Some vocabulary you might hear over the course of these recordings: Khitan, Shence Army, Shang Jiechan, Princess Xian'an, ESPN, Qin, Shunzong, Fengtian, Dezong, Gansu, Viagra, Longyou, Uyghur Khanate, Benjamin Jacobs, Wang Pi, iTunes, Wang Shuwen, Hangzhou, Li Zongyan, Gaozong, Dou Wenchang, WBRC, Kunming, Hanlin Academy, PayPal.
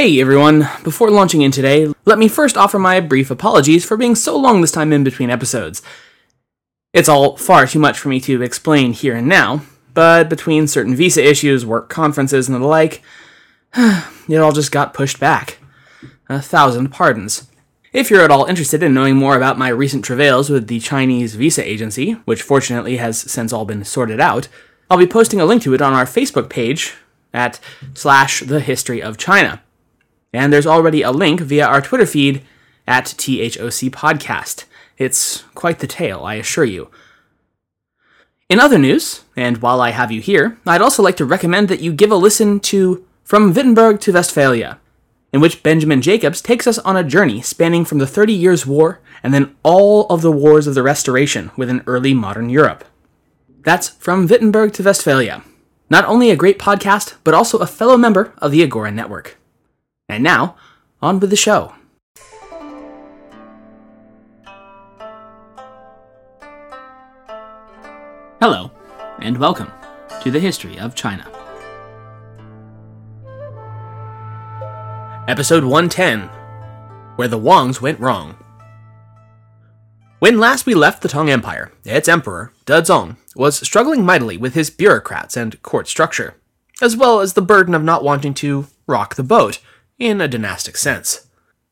Hey everyone, before launching in today, let me first offer my brief apologies for being so long this time in between episodes. It's all far too much for me to explain here and now, but between certain visa issues, work conferences, and the like, it all just got pushed back. 1,000 pardons. If you're at all interested in knowing more about my recent travails with the Chinese visa agency, which fortunately has since all been sorted out, I'll be posting a link to it on our Facebook page at /thehistoryofchina. And there's already a link via our Twitter feed at @THOCpodcast. It's quite the tale, I assure you. In other news, and while I have you here, I'd also like to recommend that you give a listen to From Wittenberg to Westphalia, in which Benjamin Jacobs takes us on a journey spanning from the 30 Years' War and then all of the wars of the Restoration within early modern Europe. That's From Wittenberg to Westphalia. Not only a great podcast, but also a fellow member of the Agora Network. And now, on with the show. Hello, and welcome to the History of China. Episode 110, Where the Wangs Went Wrong. When last we left the Tang Empire, its emperor, Dezong, was struggling mightily with his bureaucrats and court structure, as well as the burden of not wanting to rock the boat in a dynastic sense.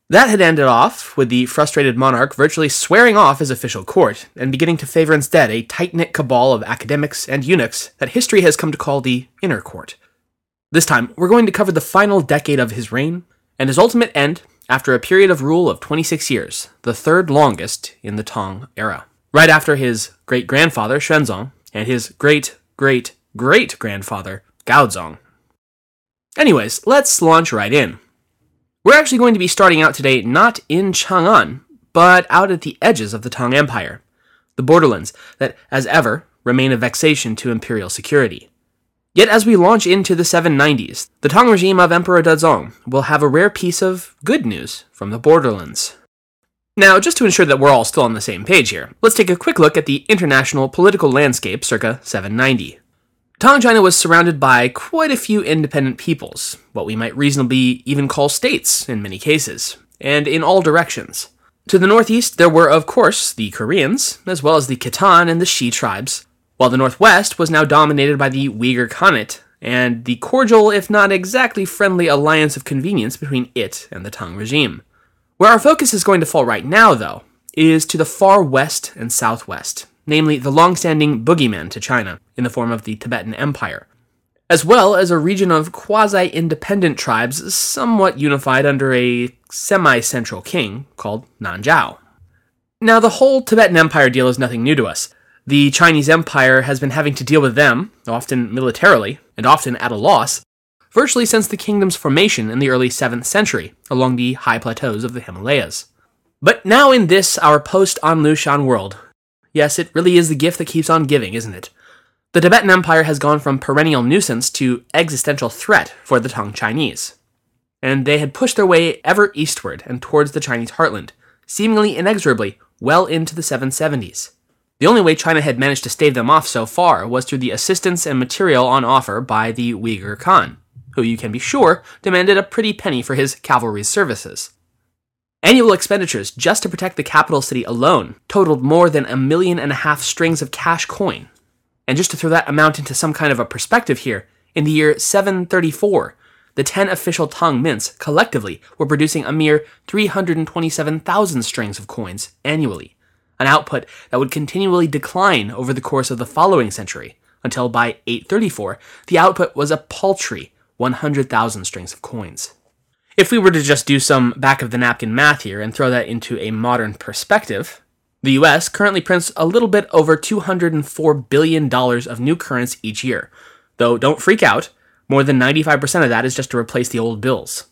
That had ended off with the frustrated monarch virtually swearing off his official court and beginning to favor instead a tight-knit cabal of academics and eunuchs that history has come to call the Inner Court. This time, we're going to cover the final decade of his reign, and his ultimate end after a period of rule of 26 years, the third longest in the Tang era. Right after his great-grandfather, Shunzong, and his great-great-great-grandfather, Gaozong. Anyways, let's launch right in. We're actually going to be starting out today not in Chang'an, but out at the edges of the Tang Empire, the borderlands that, as ever, remain a vexation to imperial security. Yet as we launch into the 790s, the Tang regime of Emperor Dezong will have a rare piece of good news from the borderlands. Now, just to ensure that we're all still on the same page here, let's take a quick look at the international political landscape circa 790. Tang China was surrounded by quite a few independent peoples, what we might reasonably even call states in many cases, and in all directions. To the northeast, there were, of course, the Koreans, as well as the Khitan and the Shi tribes, while the northwest was now dominated by the Uyghur Khanate, and the cordial, if not exactly friendly, alliance of convenience between it and the Tang regime. Where our focus is going to fall right now, though, is to the far west and southwest, namely the long-standing boogeyman to China, in the form of the Tibetan Empire, as well as a region of quasi-independent tribes somewhat unified under a semi-central king called Nanzhao. Now, the whole Tibetan Empire deal is nothing new to us. The Chinese Empire has been having to deal with them, often militarily, and often at a loss, virtually since the kingdom's formation in the early 7th century, along the high plateaus of the Himalayas. But now in this, our post-Anlu Shan world, yes, it really is the gift that keeps on giving, isn't it? The Tibetan Empire has gone from perennial nuisance to existential threat for the Tang Chinese, and they had pushed their way ever eastward and towards the Chinese heartland, seemingly inexorably, well into the 770s. The only way China had managed to stave them off so far was through the assistance and material on offer by the Uyghur Khan, who you can be sure demanded a pretty penny for his cavalry's services. Annual expenditures just to protect the capital city alone totaled more than 1.5 million strings of cash coin. And just to throw that amount into some kind of a perspective here, in the year 734, the 10 official Tang mints collectively were producing a mere 327,000 strings of coins annually, an output that would continually decline over the course of the following century, until by 834, the output was a paltry 100,000 strings of coins. If we were to just do some back-of-the-napkin math here and throw that into a modern perspective, the US currently prints a little bit over $204 billion of new currents each year, though don't freak out, more than 95% of that is just to replace the old bills.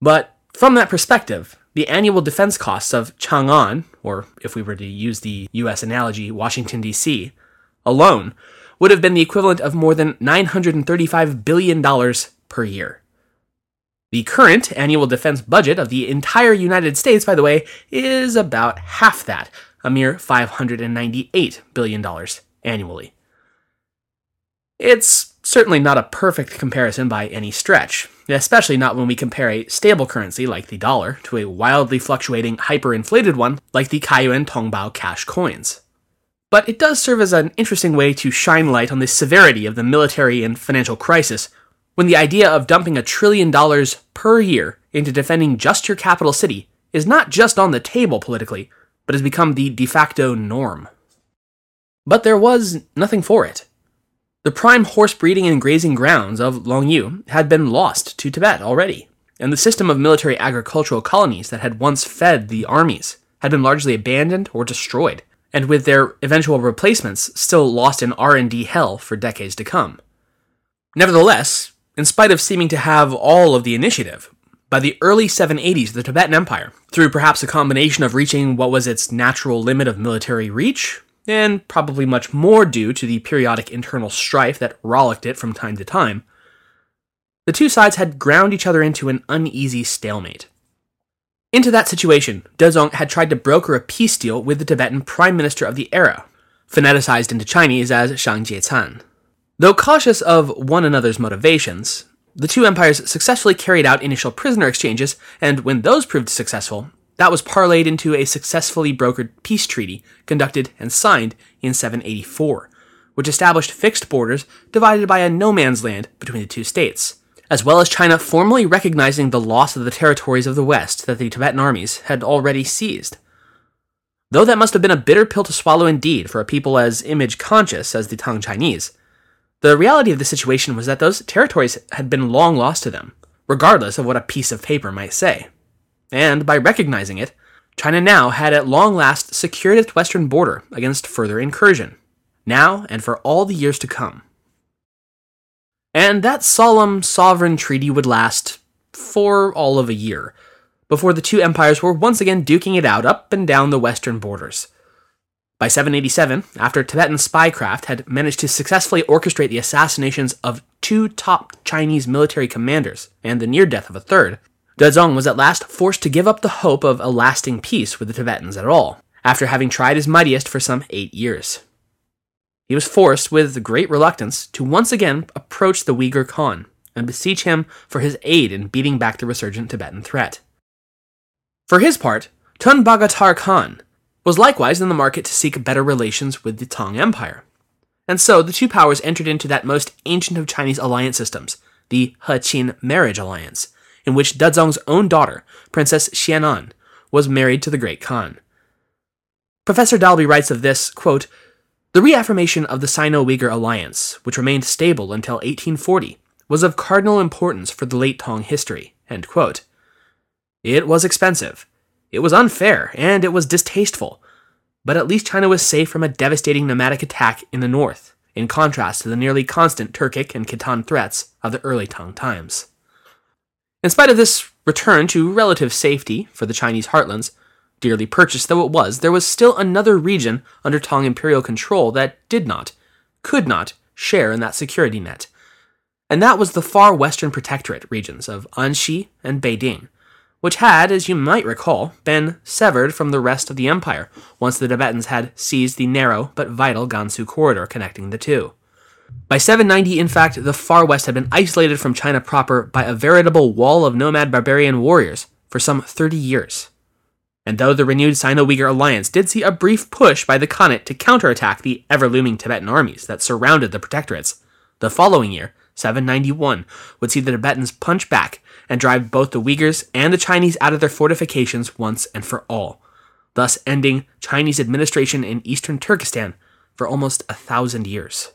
But from that perspective, the annual defense costs of Chang'an, or if we were to use the US analogy, Washington, D.C., alone, would have been the equivalent of more than $935 billion per year. The current annual defense budget of the entire United States, by the way, is about half that, a mere $598 billion annually. It's certainly not a perfect comparison by any stretch, especially not when we compare a stable currency like the dollar to a wildly fluctuating hyperinflated one like the Kaiyuan Tongbao cash coins. But it does serve as an interesting way to shine light on the severity of the military and financial crisis when the idea of dumping $1 trillion per year into defending just your capital city is not just on the table politically, but has become the de facto norm. But there was nothing for it. The prime horse breeding and grazing grounds of Longyou had been lost to Tibet already, and the system of military agricultural colonies that had once fed the armies had been largely abandoned or destroyed, and with their eventual replacements still lost in R&D hell for decades to come. Nevertheless, in spite of seeming to have all of the initiative, by the early 780s, the Tibetan Empire, through perhaps a combination of reaching what was its natural limit of military reach, and probably much more due to the periodic internal strife that rollicked it from time to time, the two sides had ground each other into an uneasy stalemate. Into that situation, Dezong had tried to broker a peace deal with the Tibetan prime minister of the era, phoneticized into Chinese as Shang Jiechan. Though cautious of one another's motivations, the two empires successfully carried out initial prisoner exchanges, and when those proved successful, that was parlayed into a successfully brokered peace treaty conducted and signed in 784, which established fixed borders divided by a no-man's land between the two states, as well as China formally recognizing the loss of the territories of the West that the Tibetan armies had already seized. Though that must have been a bitter pill to swallow indeed for a people as image-conscious as the Tang Chinese, the reality of the situation was that those territories had been long lost to them, regardless of what a piece of paper might say. And by recognizing it, China now had at long last secured its western border against further incursion, now and for all the years to come. And that solemn, sovereign treaty would last for all of a year, before the two empires were once again duking it out up and down the western borders. By 787, after Tibetan spycraft had managed to successfully orchestrate the assassinations of two top Chinese military commanders and the near death of a third, Dezong was at last forced to give up the hope of a lasting peace with the Tibetans at all, after having tried his mightiest for some 8 years. He was forced, with great reluctance, to once again approach the Uyghur Khan and beseech him for his aid in beating back the resurgent Tibetan threat. For his part, Tun Bagatar Khan was likewise in the market to seek better relations with the Tang Empire. And so the two powers entered into that most ancient of Chinese alliance systems, the Heqin Marriage Alliance, in which Dezong's own daughter, Princess Xian'an, was married to the Great Khan. Professor Dali writes of this, quote, "The reaffirmation of the Sino-Uyghur alliance, which remained stable until 1840, was of cardinal importance for the late Tang history," end quote. It was expensive. It was unfair, and it was distasteful, but at least China was safe from a devastating nomadic attack in the north, in contrast to the nearly constant Turkic and Khitan threats of the early Tang times. In spite of this return to relative safety for the Chinese heartlands, dearly purchased though it was, there was still another region under Tang imperial control that did not, could not, share in that security net, and that was the far western protectorate regions of An Shi and Beiting, which had, as you might recall, been severed from the rest of the empire once the Tibetans had seized the narrow but vital Gansu corridor connecting the two. By 790, in fact, the far west had been isolated from China proper by a veritable wall of nomad barbarian warriors for some 30 years. And though the renewed Sino-Uyghur alliance did see a brief push by the Khanate to counterattack the ever-looming Tibetan armies that surrounded the protectorates, the following year, 791, would see the Tibetans punch back and drive both the Uyghurs and the Chinese out of their fortifications once and for all, thus ending Chinese administration in eastern Turkestan for almost 1,000 years.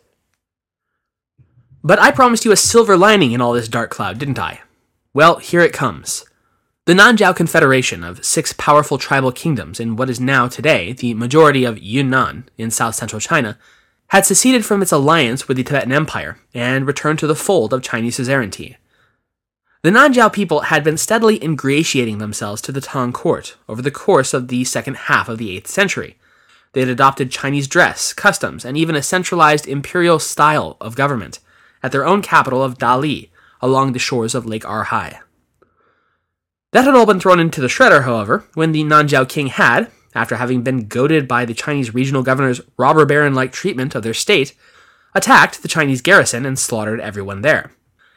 But I promised you a silver lining in all this dark cloud, didn't I? Well, here it comes. The Nanzhao Confederation of 6 powerful tribal kingdoms in what is now today the majority of Yunnan in south-central China had seceded from its alliance with the Tibetan Empire and returned to the fold of Chinese suzerainty. The Nanzhao people had been steadily ingratiating themselves to the Tang court over the course of the second half of the 8th century. They had adopted Chinese dress, customs, and even a centralized imperial style of government at their own capital of Dali, along the shores of Lake Erhai. That had all been thrown into the shredder, however, when the Nanzhao king had, after having been goaded by the Chinese regional governor's robber baron-like treatment of their state, attacked the Chinese garrison and slaughtered everyone there,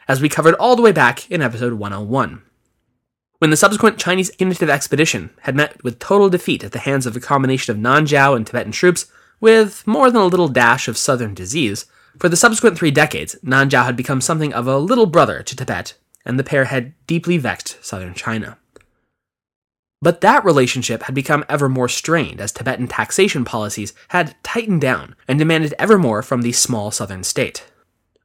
as we covered all the way back in episode 101. When the subsequent Chinese punitive expedition had met with total defeat at the hands of a combination of Nanzhao and Tibetan troops, with more than a little dash of southern disease, for the subsequent 3 decades, Nanzhao had become something of a little brother to Tibet, and the pair had deeply vexed southern China. But that relationship had become ever more strained as Tibetan taxation policies had tightened down and demanded ever more from the small southern state.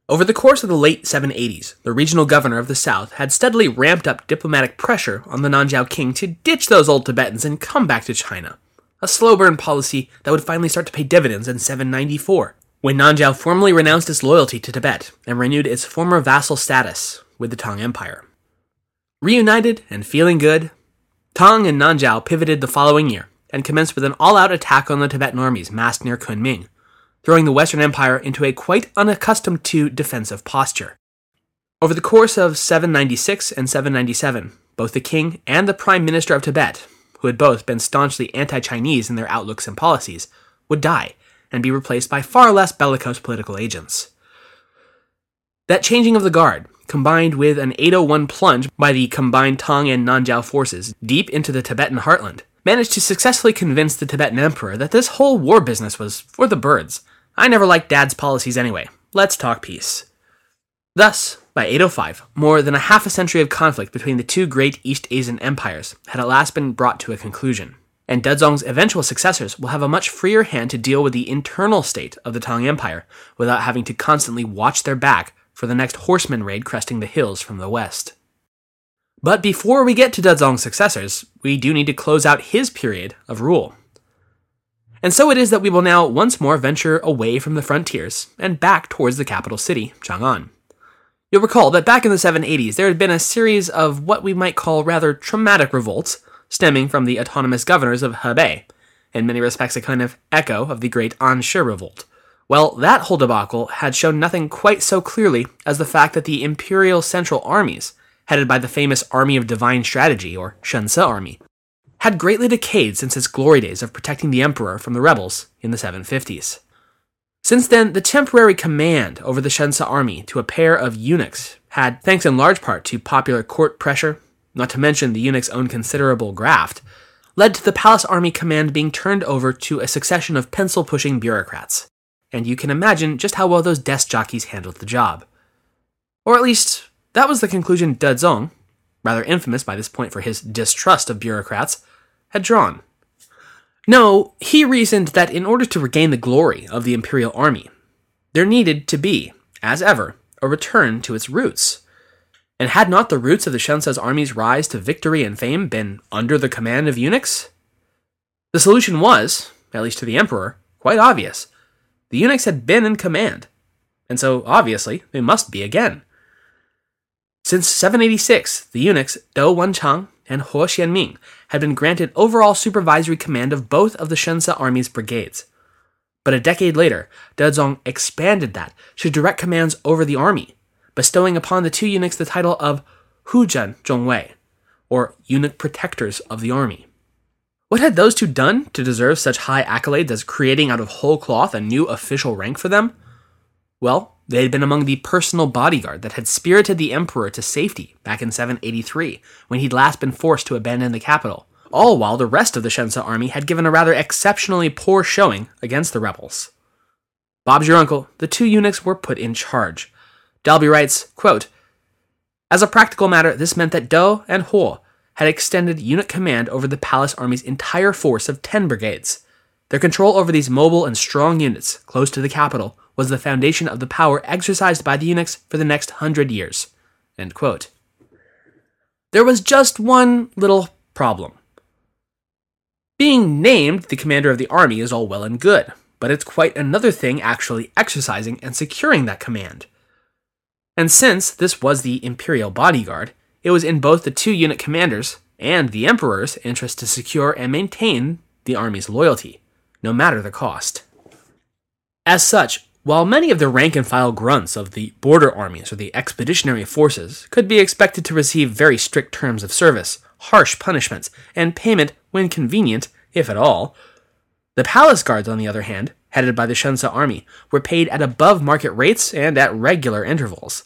Over the course of the late 780s, the regional governor of the south had steadily ramped up diplomatic pressure on the Nanzhao king to ditch those old Tibetans and come back to China, a slow burn policy that would finally start to pay dividends in 794, when Nanzhao formally renounced its loyalty to Tibet and renewed its former vassal status with the Tang Empire. Reunited and feeling good, Tang and Nanzhao pivoted the following year and commenced with an all-out attack on the Tibetan armies massed near Kunming, throwing the Western Empire into a quite unaccustomed-to defensive posture. Over the course of 796 and 797, both the king and the prime minister of Tibet, who had both been staunchly anti-Chinese in their outlooks and policies, would die and be replaced by far less bellicose political agents. That changing of the guard, combined with an 801 plunge by the combined Tang and Nanzhao forces deep into the Tibetan heartland, managed to successfully convince the Tibetan emperor that this whole war business was for the birds. I never liked Dad's policies anyway. Let's talk peace. Thus, by 805, more than a half a century of conflict between the two great East Asian empires had at last been brought to a conclusion, and Dezong's eventual successors will have a much freer hand to deal with the internal state of the Tang Empire without having to constantly watch their back for the next horseman raid cresting the hills from the west. But before we get to Dezong's successors, we do need to close out his period of rule. And so it is that we will now once more venture away from the frontiers and back towards the capital city, Chang'an. You'll recall that back in the 780s, there had been a series of what we might call rather traumatic revolts stemming from the autonomous governors of Hebei, in many respects a kind of echo of the great An Shi revolt. Well, that whole debacle had shown nothing quite so clearly as the fact that the imperial central armies, headed by the famous Army of Divine Strategy, or Shence Army, had greatly decayed since its glory days of protecting the emperor from the rebels in the 750s. Since then, the temporary command over the Shence Army to a pair of eunuchs had, thanks in large part to popular court pressure, not to mention the eunuch's own considerable graft, led to the palace army command being turned over to a succession of pencil-pushing bureaucrats. And you can imagine just how well those desk jockeys handled the job. Or at least, that was the conclusion Dezong, rather infamous by this point for his distrust of bureaucrats, had drawn. No, he reasoned that in order to regain the glory of the imperial army, there needed to be, as ever, a return to its roots. And had not the roots of the Shence's army's rise to victory and fame been under the command of eunuchs? The solution was, at least to the emperor, quite obvious. The eunuchs had been in command, and so, obviously, they must be again. Since 786, the eunuchs Dou Wenchang and He Xianming had been granted overall supervisory command of both of the Shence army's brigades. But a decade later, Dezong expanded that to direct commands over the army, bestowing upon the two eunuchs the title of Huzhen Zhongwei, or Eunuch Protectors of the Army. What had those two done to deserve such high accolades as creating out of whole cloth a new official rank for them? Well, they had been among the personal bodyguard that had spirited the emperor to safety back in 783, when he'd last been forced to abandon the capital, all while the rest of the Shence army had given a rather exceptionally poor showing against the rebels. Bob's your uncle, the two eunuchs were put in charge. Dalby writes, quote, "As a practical matter, this meant that Dou and He had extended unit command over the palace army's entire force of 10 brigades. Their control over these mobile and strong units, close to the capital, was the foundation of the power exercised by the eunuchs for the next 100 years. End quote. There was just one little problem. Being named the commander of the army is all well and good, but it's quite another thing actually exercising and securing that command. And since this was the imperial bodyguard, it was in both the two unit commanders and the emperor's interest to secure and maintain the army's loyalty, no matter the cost. As such, while many of the rank-and-file grunts of the border armies or the expeditionary forces could be expected to receive very strict terms of service, harsh punishments, and payment when convenient, if at all, the palace guards, on the other hand, headed by the Shence Army, were paid at above market rates and at regular intervals.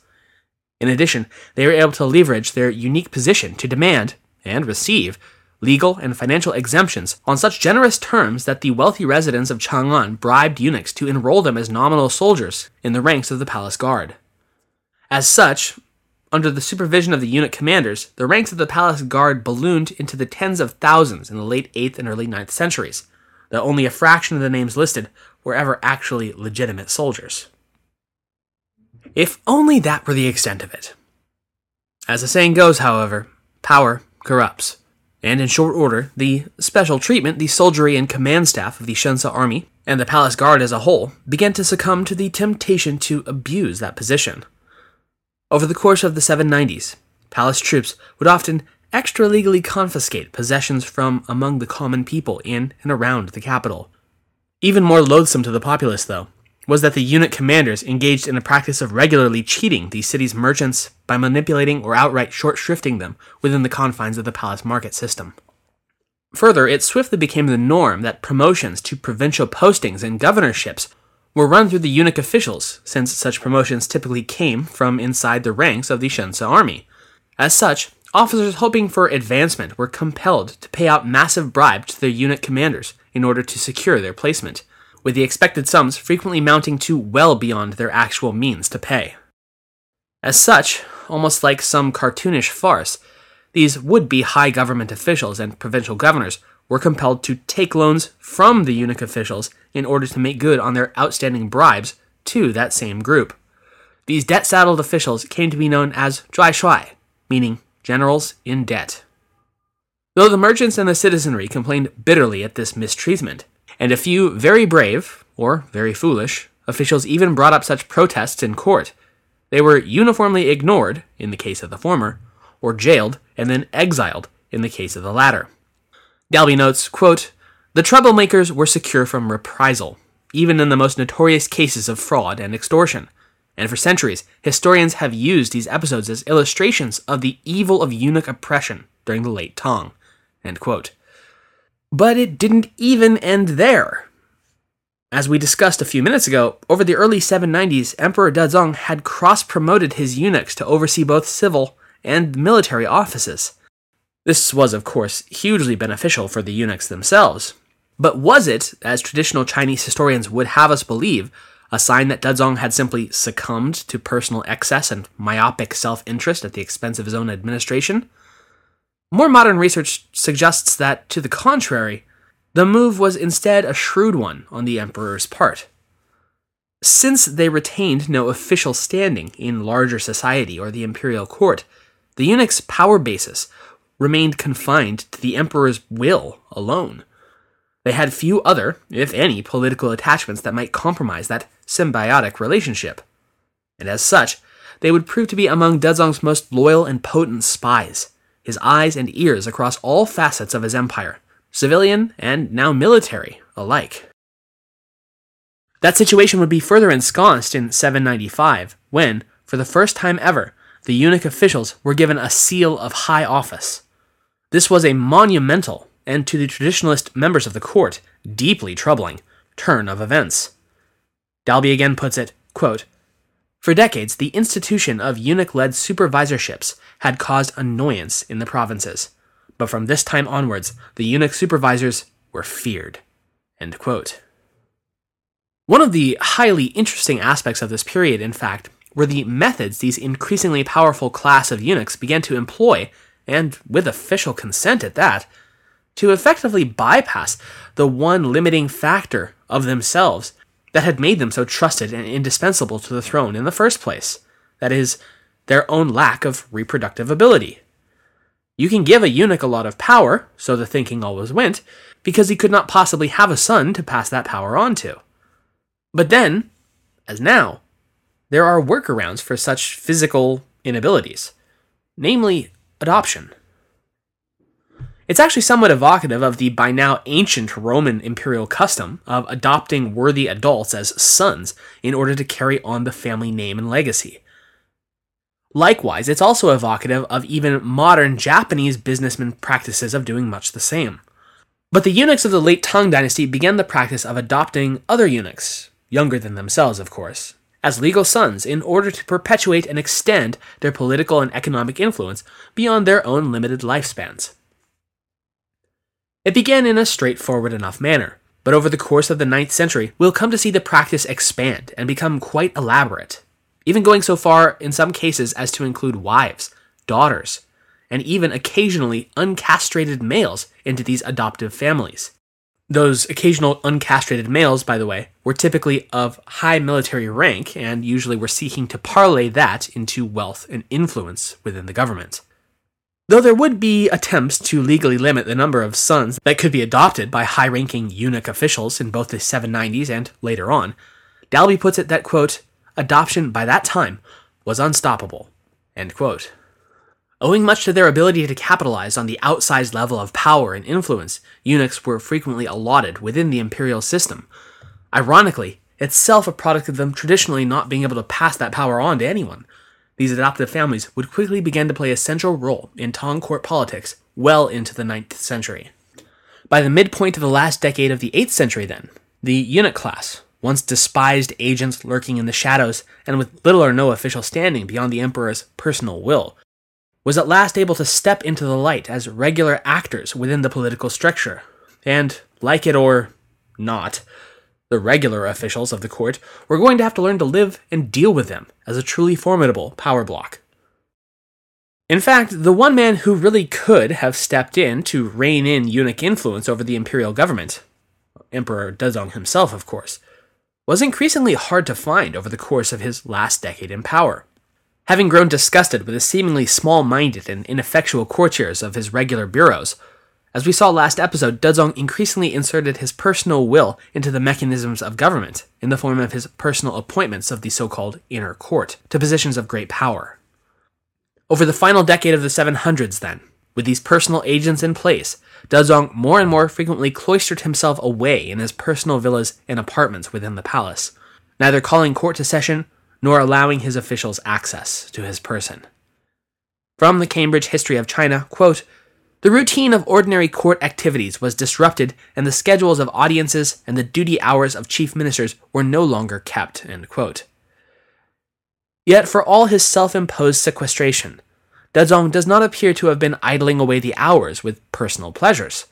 In addition, they were able to leverage their unique position to demand, and receive, legal and financial exemptions on such generous terms that the wealthy residents of Chang'an bribed eunuchs to enroll them as nominal soldiers in the ranks of the palace guard. As such, under the supervision of the eunuch commanders, the ranks of the palace guard ballooned into the tens of thousands in the late 8th and early 9th centuries, though only a fraction of the names listed were ever actually legitimate soldiers. If only that were the extent of it. As the saying goes, however, power corrupts, and in short order, the special treatment the soldiery and command staff of the Shence Army and the palace guard as a whole began to succumb to the temptation to abuse that position. Over the course of the 790s, palace troops would often extra-legally confiscate possessions from among the common people in and around the capital. Even more loathsome to the populace, though, was that the eunuch commanders engaged in a practice of regularly cheating the city's merchants by manipulating or outright short-shrifting them within the confines of the palace market system. Further, it swiftly became the norm that promotions to provincial postings and governorships were run through the eunuch officials, since such promotions typically came from inside the ranks of the Shence Army. As such, officers hoping for advancement were compelled to pay out massive bribes to their eunuch commanders in order to secure their placement, with the expected sums frequently mounting to well beyond their actual means to pay. As such, almost like some cartoonish farce, these would-be high government officials and provincial governors were compelled to take loans from the eunuch officials in order to make good on their outstanding bribes to that same group. These debt-saddled officials came to be known as zhuai shuai, meaning generals in debt. Though the merchants and the citizenry complained bitterly at this mistreatment, and a few very brave, or very foolish, officials even brought up such protests in court, they were uniformly ignored, in the case of the former, or jailed and then exiled, in the case of the latter. Dalby notes, quote, "The troublemakers were secure from reprisal, even in the most notorious cases of fraud and extortion, and for centuries, historians have used these episodes as illustrations of the evil of eunuch oppression during the late Tang," end quote. But it didn't even end there. As we discussed a few minutes ago, over the early 790s, Emperor Dezong had cross-promoted his eunuchs to oversee both civil and military offices. This was, of course, hugely beneficial for the eunuchs themselves. But was it, as traditional Chinese historians would have us believe, a sign that Dezong had simply succumbed to personal excess and myopic self-interest at the expense of his own administration? More modern research suggests that, to the contrary, the move was instead a shrewd one on the emperor's part. Since they retained no official standing in larger society or the imperial court, the eunuch's power basis remained confined to the emperor's will alone. They had few other, if any, political attachments that might compromise that symbiotic relationship, and as such, they would prove to be among Dezong's most loyal and potent spies, his eyes and ears across all facets of his empire, civilian and now military alike. That situation would be further ensconced in 795, when, for the first time ever, the eunuch officials were given a seal of high office. This was a monumental, and to the traditionalist members of the court, deeply troubling, turn of events. Dalby again puts it, quote, "For decades, the institution of eunuch-led supervisorships had caused annoyance in the provinces, but from this time onwards, the eunuch supervisors were feared." End quote. One of the highly interesting aspects of this period, in fact, were the methods these increasingly powerful class of eunuchs began to employ, and with official consent at that, to effectively bypass the one limiting factor of themselves that had made them so trusted and indispensable to the throne in the first place, that is, their own lack of reproductive ability. You can give a eunuch a lot of power, so the thinking always went, because he could not possibly have a son to pass that power on to. But then, as now, there are workarounds for such physical inabilities, namely adoption. It's actually somewhat evocative of the by now ancient Roman imperial custom of adopting worthy adults as sons in order to carry on the family name and legacy. Likewise, it's also evocative of even modern Japanese businessmen practices of doing much the same. But the eunuchs of the late Tang dynasty began the practice of adopting other eunuchs, younger than themselves of course, as legal sons in order to perpetuate and extend their political and economic influence beyond their own limited lifespans. It began in a straightforward enough manner, but over the course of the 9th century, we'll come to see the practice expand and become quite elaborate, even going so far in some cases as to include wives, daughters, and even occasionally uncastrated males into these adoptive families. Those occasional uncastrated males, by the way, were typically of high military rank and usually were seeking to parlay that into wealth and influence within the government. Though there would be attempts to legally limit the number of sons that could be adopted by high-ranking eunuch officials in both the 790s and later on, Dalby puts it that, quote, adoption by that time was unstoppable, end quote. Owing much to their ability to capitalize on the outsized level of power and influence, eunuchs were frequently allotted within the imperial system, ironically, itself a product of them traditionally not being able to pass that power on to anyone. These adoptive families would quickly begin to play a central role in Tang court politics well into the 9th century. By the midpoint of the last decade of the 8th century then, the eunuch class, once despised agents lurking in the shadows and with little or no official standing beyond the emperor's personal will, was at last able to step into the light as regular actors within the political structure, and, like it or not, the regular officials of the court were going to have to learn to live and deal with them as a truly formidable power block. In fact, the one man who really could have stepped in to rein in eunuch influence over the imperial government, Emperor Dezong himself of course, was increasingly hard to find over the course of his last decade in power. Having grown disgusted with the seemingly small-minded and ineffectual courtiers of his regular bureaus, as we saw last episode, Dezong increasingly inserted his personal will into the mechanisms of government, in the form of his personal appointments of the so-called inner court, to positions of great power. Over the final decade of the 700s then, with these personal agents in place, Dezong more and more frequently cloistered himself away in his personal villas and apartments within the palace, neither calling court to session, nor allowing his officials access to his person. From the Cambridge History of China, quote, the routine of ordinary court activities was disrupted, and the schedules of audiences and the duty hours of chief ministers were no longer kept, end quote. Yet for all his self-imposed sequestration, Dezong does not appear to have been idling away the hours with personal pleasures.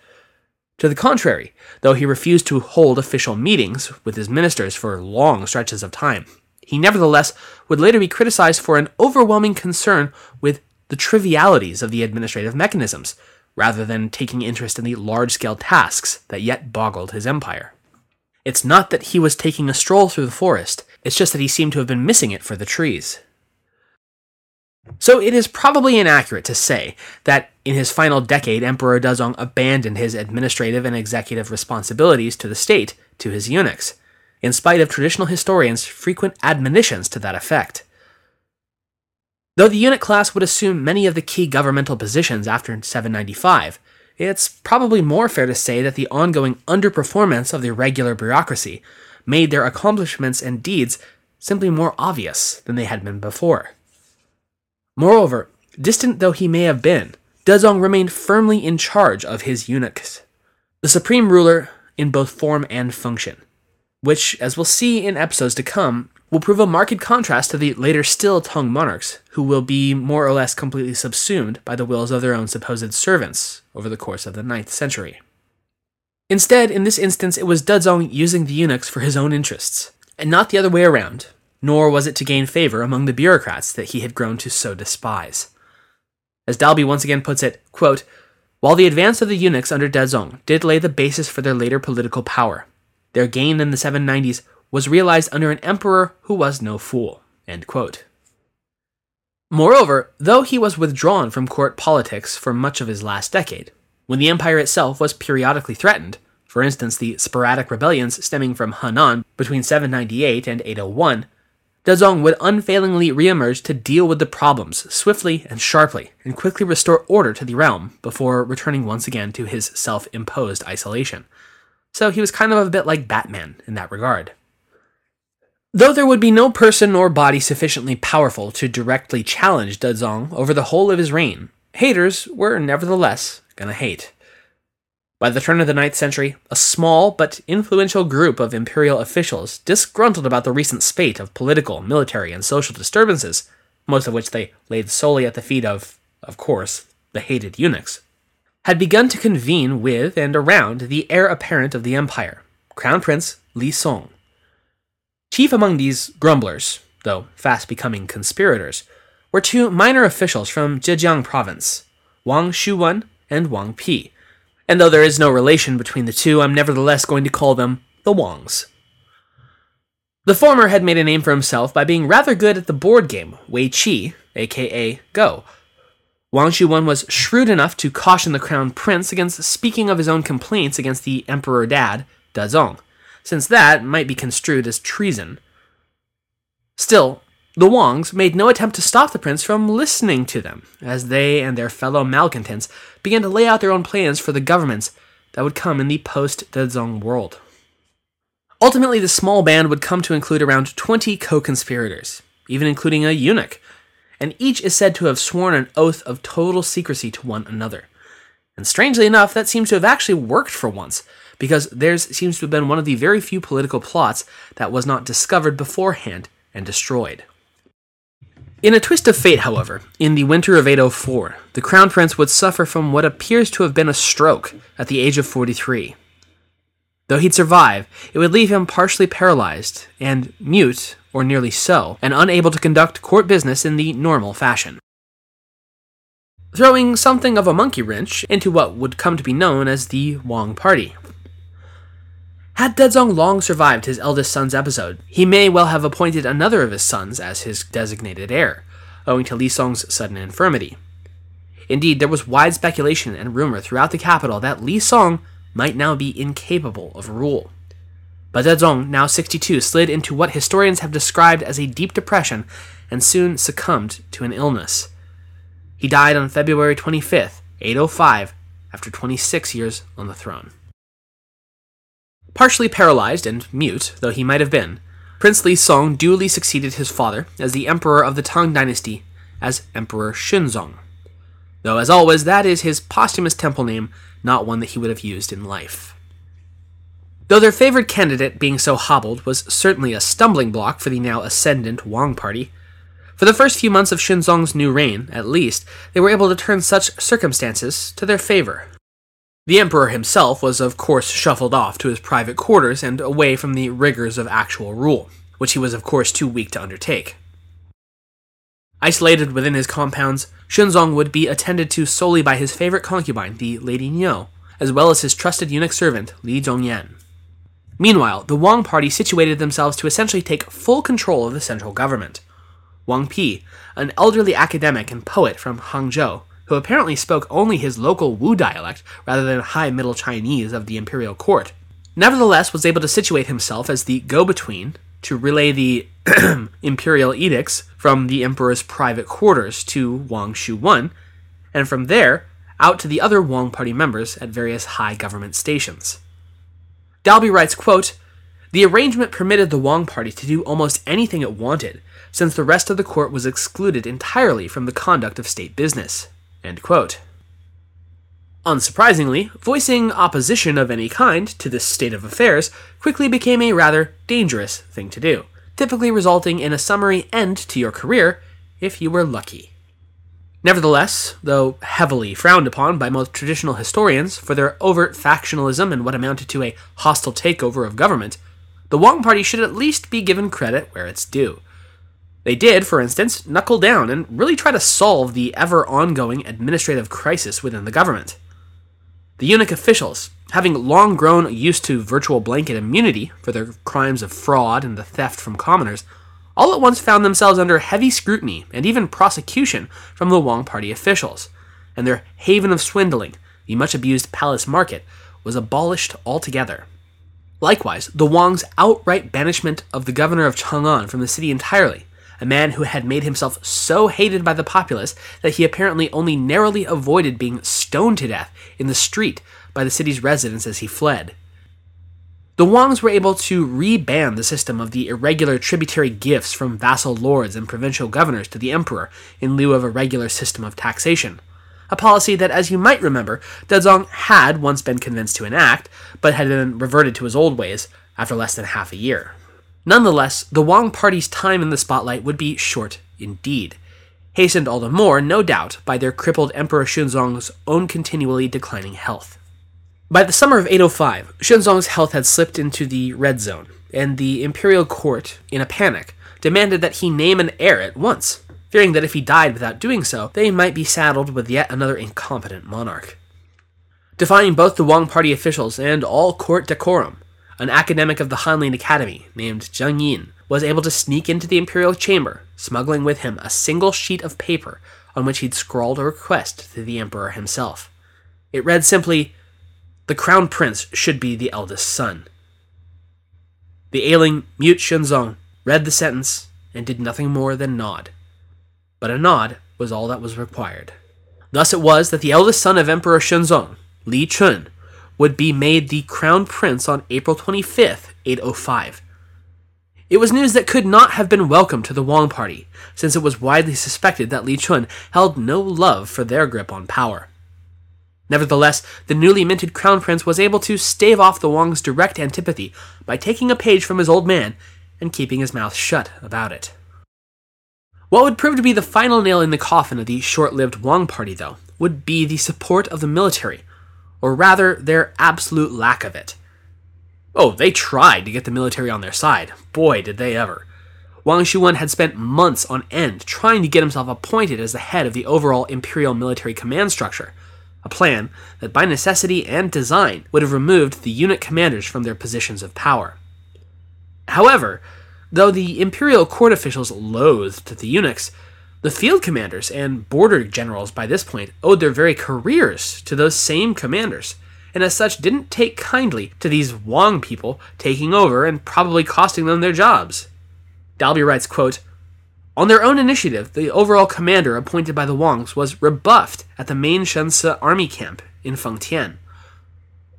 To the contrary, though he refused to hold official meetings with his ministers for long stretches of time, he nevertheless would later be criticized for an overwhelming concern with the trivialities of the administrative mechanisms, rather than taking interest in the large-scale tasks that yet boggled his empire. It's not that he was taking a stroll through the forest, it's just that he seemed to have been missing it for the trees. So it is probably inaccurate to say that in his final decade, Emperor Dezong abandoned his administrative and executive responsibilities to the state to his eunuchs, in spite of traditional historians' frequent admonitions to that effect. Though the eunuch class would assume many of the key governmental positions after 795, it's probably more fair to say that the ongoing underperformance of the regular bureaucracy made their accomplishments and deeds simply more obvious than they had been before. Moreover, distant though he may have been, Dezong remained firmly in charge of his eunuchs, the supreme ruler in both form and function, which, as we'll see in episodes to come, will prove a marked contrast to the later still Tang monarchs, who will be more or less completely subsumed by the wills of their own supposed servants over the course of the 9th century. Instead, in this instance, it was Dezong using the eunuchs for his own interests, and not the other way around, nor was it to gain favor among the bureaucrats that he had grown to so despise. As Dalby once again puts it, quote, while the advance of the eunuchs under Dezong did lay the basis for their later political power, their gain in the 790s was realized under an emperor who was no fool, end quote. Moreover, though he was withdrawn from court politics for much of his last decade, when the empire itself was periodically threatened, for instance the sporadic rebellions stemming from Henan between 798 and 801, Dezong would unfailingly reemerge to deal with the problems swiftly and sharply, and quickly restore order to the realm before returning once again to his self-imposed isolation. So he was kind of a bit like Batman in that regard. Though there would be no person or body sufficiently powerful to directly challenge Dezong over the whole of his reign, haters were nevertheless gonna hate. By the turn of the 9th century, a small but influential group of imperial officials, disgruntled about the recent spate of political, military, and social disturbances, most of which they laid solely at the feet of course, the hated eunuchs, had begun to convene with and around the heir apparent of the empire, Crown Prince Li Song. Chief among these grumblers, though fast becoming conspirators, were two minor officials from Zhejiang province, Wang Shuwen and Wang Pi. And though there is no relation between the two, I'm nevertheless going to call them the Wangs. The former had made a name for himself by being rather good at the board game, Wei Qi, aka Go. Wang Xiuwen was shrewd enough to caution the crown prince against speaking of his own complaints against the emperor dad, Dezong, since that might be construed as treason. Still, the Wangs made no attempt to stop the prince from listening to them, as they and their fellow malcontents began to lay out their own plans for the governments that would come in the post-Dezong world. Ultimately, the small band would come to include around 20 co-conspirators, even including a eunuch, and each is said to have sworn an oath of total secrecy to one another. And strangely enough, that seems to have actually worked for once, because theirs seems to have been one of the very few political plots that was not discovered beforehand and destroyed. In a twist of fate, however, in the winter of 804, the crown prince would suffer from what appears to have been a stroke at the age of 43. Though he'd survive, it would leave him partially paralyzed and mute, or nearly so, and unable to conduct court business in the normal fashion. Throwing something of a monkey wrench into what would come to be known as the Wang Party. Had Dezong long survived his eldest son's episode, he may well have appointed another of his sons as his designated heir, owing to Li Song's sudden infirmity. Indeed, there was wide speculation and rumor throughout the capital that Li Song might now be incapable of rule. But Dezong, now 62, slid into what historians have described as a deep depression and soon succumbed to an illness. He died on February 25th, 805, after 26 years on the throne. Partially paralyzed and mute, though he might have been, Prince Li Song duly succeeded his father as the emperor of the Tang dynasty as Emperor Shunzong, though as always that is his posthumous temple name, not one that he would have used in life. Though their favored candidate being so hobbled was certainly a stumbling block for the now ascendant Wang Party, for the first few months of Shunzong's new reign, at least, they were able to turn such circumstances to their favor. The emperor himself was, of course, shuffled off to his private quarters and away from the rigors of actual rule, which he was, of course, too weak to undertake. Isolated within his compounds, Xuanzong would be attended to solely by his favorite concubine, the Lady Niu, as well as his trusted eunuch servant, Li Zongyan. Meanwhile, the Wang Party situated themselves to essentially take full control of the central government. Wang Pi, an elderly academic and poet from Hangzhou, who apparently spoke only his local Wu dialect rather than High Middle Chinese of the imperial court, nevertheless was able to situate himself as the go-between to relay the imperial edicts from the emperor's private quarters to Wang Shuwen, and from there out to the other Wang Party members at various high government stations. Dalby writes, quote, "The arrangement permitted the Wang Party to do almost anything it wanted, since the rest of the court was excluded entirely from the conduct of state business." End quote. Unsurprisingly, voicing opposition of any kind to this state of affairs quickly became a rather dangerous thing to do, typically resulting in a summary end to your career if you were lucky. Nevertheless, though heavily frowned upon by most traditional historians for their overt factionalism and what amounted to a hostile takeover of government, the Wang Party should at least be given credit where it's due. They did, for instance, knuckle down and really try to solve the ever-ongoing administrative crisis within the government. The eunuch officials, having long grown used to virtual blanket immunity for their crimes of fraud and the theft from commoners, all at once found themselves under heavy scrutiny and even prosecution from the Wang Party officials, and their haven of swindling, the much-abused palace market, was abolished altogether. Likewise, the Wang's outright banishment of the governor of Chang'an from the city entirely, a man who had made himself so hated by the populace that he apparently only narrowly avoided being stoned to death in the street by the city's residents as he fled. The Wangs were able to re-ban the system of the irregular tributary gifts from vassal lords and provincial governors to the emperor in lieu of a regular system of taxation, a policy that, as you might remember, Dezong had once been convinced to enact, but had then reverted to his old ways after less than half a year. Nonetheless, the Wang Party's time in the spotlight would be short indeed, hastened all the more, no doubt, by their crippled Emperor Shunzong's own continually declining health. By the summer of 805, Xuanzong's health had slipped into the red zone, and the imperial court, in a panic, demanded that he name an heir at once, fearing that if he died without doing so, they might be saddled with yet another incompetent monarch. Defying both the Wang Party officials and all court decorum, an academic of the Hanlin Academy named Zheng Yin was able to sneak into the imperial chamber, smuggling with him a single sheet of paper on which he'd scrawled a request to the emperor himself. It read simply, "The crown prince should be the eldest son." The ailing, mute Shunzong read the sentence and did nothing more than nod. But a nod was all that was required. Thus it was that the eldest son of Emperor Shunzong, Li Chun, would be made the crown prince on April 25th, 805. It was news that could not have been welcome to the Wang Party, since it was widely suspected that Li Chun held no love for their grip on power. Nevertheless, the newly minted crown prince was able to stave off the Wang's direct antipathy by taking a page from his old man and keeping his mouth shut about it. What would prove to be the final nail in the coffin of the short-lived Wang Party, though, would be the support of the military, or rather, their absolute lack of it. Oh, they tried to get the military on their side. Boy, did they ever. Wang Shuwen had spent months on end trying to get himself appointed as the head of the overall imperial military command structure, a plan that by necessity and design would have removed the unit commanders from their positions of power. However, though the imperial court officials loathed the eunuchs, the field commanders and border generals by this point owed their very careers to those same commanders, and as such didn't take kindly to these Wang people taking over and probably costing them their jobs. Dalby writes, quote, "On their own initiative, the overall commander appointed by the Wangs was rebuffed at the main Shence Army camp in Fengtian.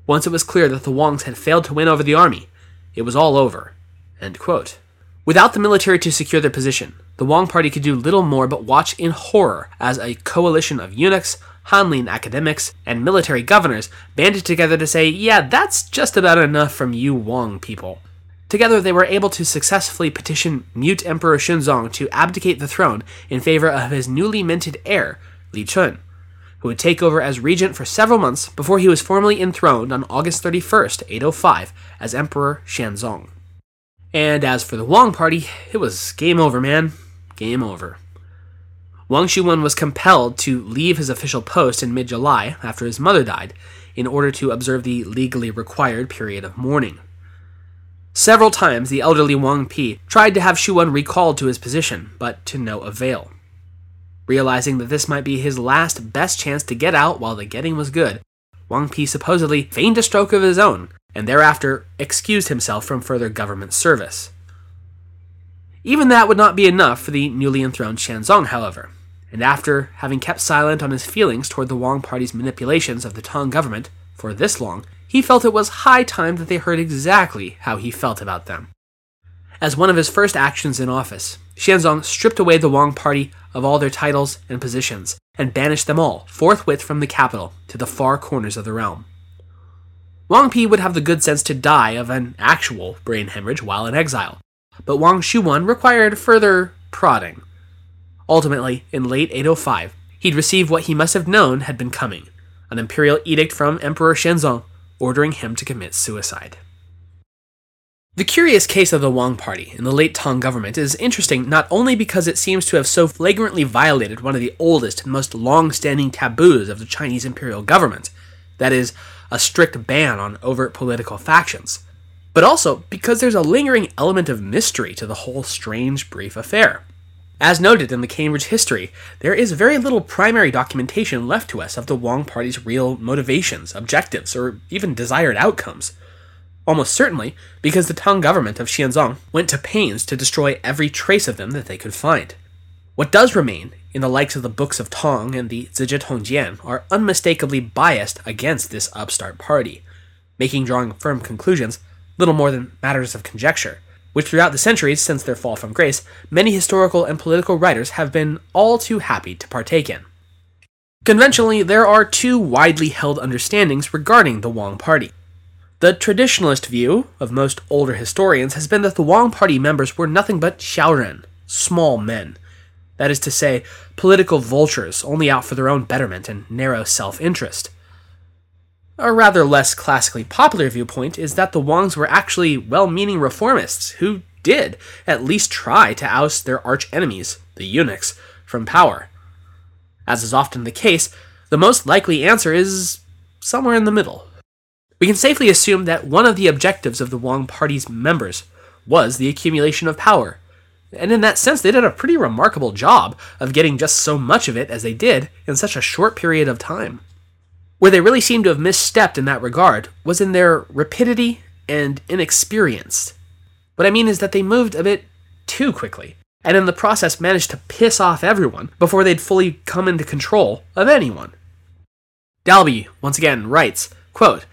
Once it was clear that the Wangs had failed to win over the army, it was all over." End quote. Without the military to secure their position, the Wang Party could do little more but watch in horror as a coalition of eunuchs, Hanlin academics, and military governors banded together to say, "Yeah, that's just about enough from you Wang people." Together, they were able to successfully petition mute Emperor Shunzong to abdicate the throne in favor of his newly minted heir, Li Chun, who would take over as regent for several months before he was formally enthroned on August 31st, 805, as Emperor Xian'an. And as for the Wang Party, it was game over, man. Game over. Wang Shuwen was compelled to leave his official post in mid-July after his mother died in order to observe the legally required period of mourning. Several times, the elderly Wang Pi tried to have Shuwen recalled to his position, but to no avail. Realizing that this might be his last best chance to get out while the getting was good, Wang Pi supposedly feigned a stroke of his own, and thereafter excused himself from further government service. Even that would not be enough for the newly enthroned Xianzong, however, and after having kept silent on his feelings toward the Wang Party's manipulations of the Tang government for this long, he felt it was high time that they heard exactly how he felt about them. As one of his first actions in office, Xianzong stripped away the Wang Party of all their titles and positions, and banished them all forthwith from the capital to the far corners of the realm. Wang Pi would have the good sense to die of an actual brain hemorrhage while in exile, but Wang Shuwen required further prodding. Ultimately, in late 805, he'd receive what he must have known had been coming, an imperial edict from Emperor Xianzong, ordering him to commit suicide. The curious case of the Wang Party in the late Tang government is interesting not only because it seems to have so flagrantly violated one of the oldest and most long-standing taboos of the Chinese imperial government, that is, a strict ban on overt political factions, but also because there's a lingering element of mystery to the whole strange, brief affair. As noted in the Cambridge History, there is very little primary documentation left to us of the Wang Party's real motivations, objectives, or even desired outcomes. Almost certainly because the Tang government of Xianzong went to pains to destroy every trace of them that they could find. What does remain in the likes of the Books of Tang and the Zijitongjian are unmistakably biased against this upstart party, making drawing firm conclusions little more than matters of conjecture, which throughout the centuries since their fall from grace, many historical and political writers have been all too happy to partake in. Conventionally, there are two widely held understandings regarding the Wang Party. The traditionalist view of most older historians has been that the Wang Party members were nothing but xiaoren, small men. That is to say, political vultures only out for their own betterment and narrow self-interest. A rather less classically popular viewpoint is that the Wangs were actually well-meaning reformists who did at least try to oust their arch-enemies, the eunuchs, from power. As is often the case, the most likely answer is somewhere in the middle. We can safely assume that one of the objectives of the Wang Party's members was the accumulation of power, and in that sense they did a pretty remarkable job of getting just so much of it as they did in such a short period of time. Where they really seem to have misstepped in that regard was in their rapidity and inexperience. What I mean is that they moved a bit too quickly, and in the process managed to piss off everyone before they'd fully come into control of anyone. Dalby, once again, writes, quote,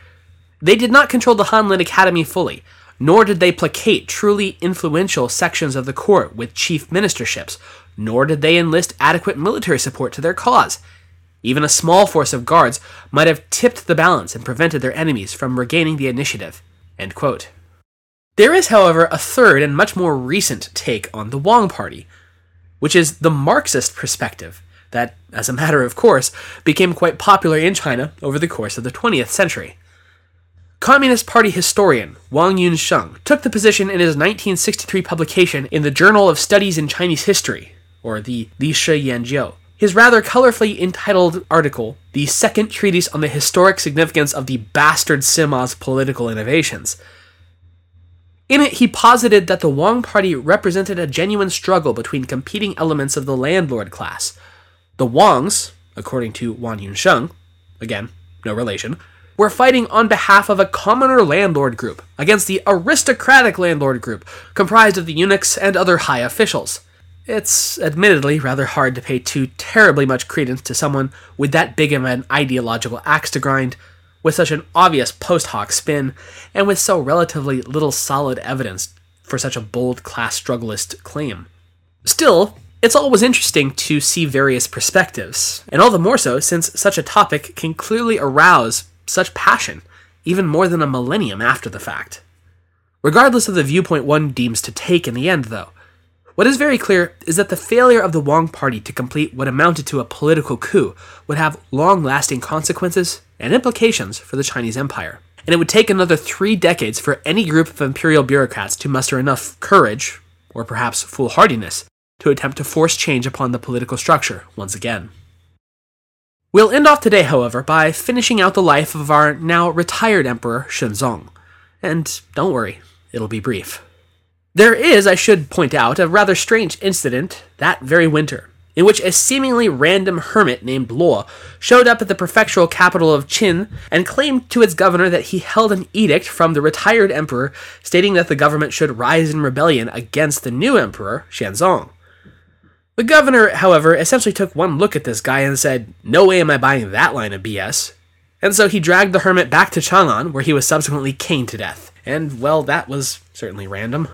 "They did not control the Hanlin Academy fully, nor did they placate truly influential sections of the court with chief ministerships, nor did they enlist adequate military support to their cause. Even a small force of guards might have tipped the balance and prevented their enemies from regaining the initiative." End quote. There is, however, a third and much more recent take on the Wang Party, which is the Marxist perspective that, as a matter of course, became quite popular in China over the course of the 20th century. Communist Party historian Wang Yunsheng took the position in his 1963 publication in the Journal of Studies in Chinese History, or the Li Shiyanjiu. His rather colorfully entitled article, The Second Treatise on the Historic Significance of the Bastard Sima's Political Innovations. In it, he posited that the Wang Party represented a genuine struggle between competing elements of the landlord class. The Wangs, according to Wang Yunsheng, again, no relation, were fighting on behalf of a commoner landlord group against the aristocratic landlord group, comprised of the eunuchs and other high officials. It's admittedly rather hard to pay too terribly much credence to someone with that big of an ideological axe to grind, with such an obvious post hoc spin, and with so relatively little solid evidence for such a bold class strugglist claim. Still, it's always interesting to see various perspectives, and all the more so since such a topic can clearly arouse such passion, even more than a millennium after the fact. Regardless of the viewpoint one deems to take in the end, though, what is very clear is that the failure of the Wang Party to complete what amounted to a political coup would have long-lasting consequences and implications for the Chinese Empire, and it would take another 3 decades for any group of imperial bureaucrats to muster enough courage, or perhaps foolhardiness, to attempt to force change upon the political structure once again. We'll end off today, however, by finishing out the life of our now retired emperor, Shunzong. And don't worry, it'll be brief. There is, I should point out, a rather strange incident that very winter, in which a seemingly random hermit named Luo showed up at the prefectural capital of Qin and claimed to its governor that he held an edict from the retired emperor stating that the government should rise in rebellion against the new emperor, Xianzong. The governor, however, essentially took one look at this guy and said, "No way am I buying that line of BS." And so he dragged the hermit back to Chang'an, where he was subsequently caned to death. And, well, that was certainly random.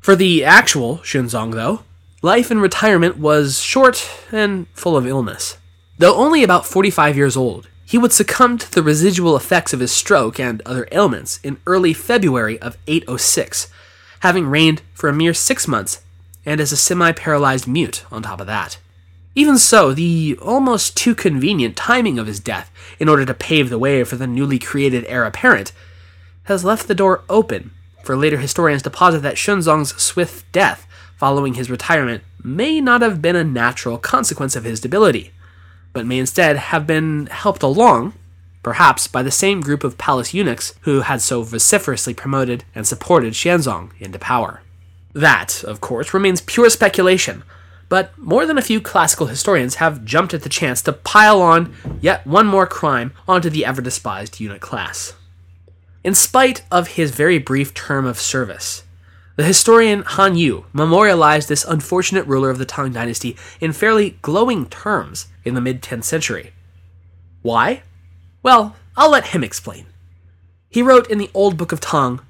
For the actual Shunzong, though, life in retirement was short and full of illness. Though only about 45 years old, he would succumb to the residual effects of his stroke and other ailments in early February of 806, having reigned for a mere 6 months and as a semi-paralyzed mute on top of that. Even so, the almost too convenient timing of his death, in order to pave the way for the newly created heir apparent, has left the door open for later historians to posit that Shunzong's swift death following his retirement may not have been a natural consequence of his debility, but may instead have been helped along, perhaps by the same group of palace eunuchs who had so vociferously promoted and supported Xianzong into power. That, of course, remains pure speculation, but more than a few classical historians have jumped at the chance to pile on yet one more crime onto the ever-despised eunuch class. In spite of his very brief term of service, the historian Han Yu memorialized this unfortunate ruler of the Tang dynasty in fairly glowing terms in the mid-10th century. Why? Well, I'll let him explain. He wrote in the Old Book of Tang,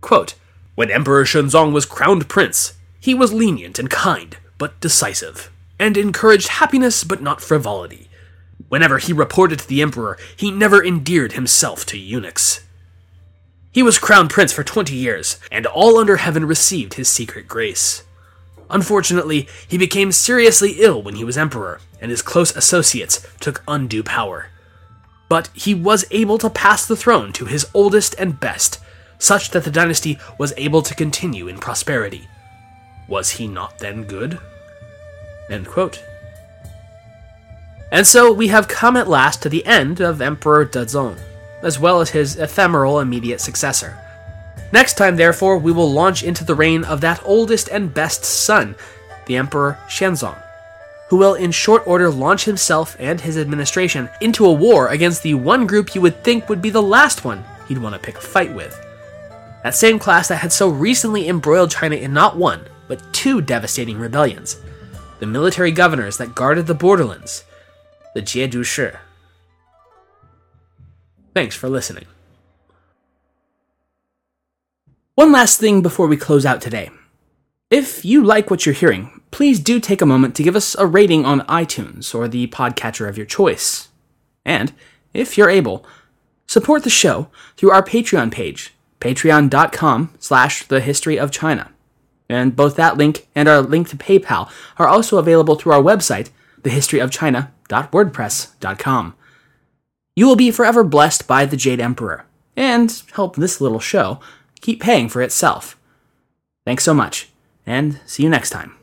quote, "When Emperor Shunzong was crowned prince, he was lenient and kind, but decisive, and encouraged happiness but not frivolity. Whenever he reported to the emperor, he never endeared himself to eunuchs. He was crown prince for 20 years, and all under heaven received his secret grace. Unfortunately, he became seriously ill when he was emperor, and his close associates took undue power. But he was able to pass the throne to his oldest and best, such that the dynasty was able to continue in prosperity. Was he not then good? End quote. And so we have come at last to the end of Emperor Dezong, as well as his ephemeral immediate successor. Next time, therefore, we will launch into the reign of that oldest and best son, the Emperor Xianzong, who will in short order launch himself and his administration into a war against the one group you would think would be the last one he'd want to pick a fight with. That same class that had so recently embroiled China in not one, but two devastating rebellions. The military governors that guarded the borderlands, the Jiedu Shi. Thanks for listening. One last thing before we close out today. If you like what you're hearing, please do take a moment to give us a rating on iTunes or the podcatcher of your choice. And, if you're able, support the show through our Patreon page, patreon.com/thehistoryofchina. And both that link and our link to PayPal are also available through our website, thehistoryofchina.wordpress.com. You will be forever blessed by the Jade Emperor, and help this little show keep paying for itself. Thanks so much, and see you next time.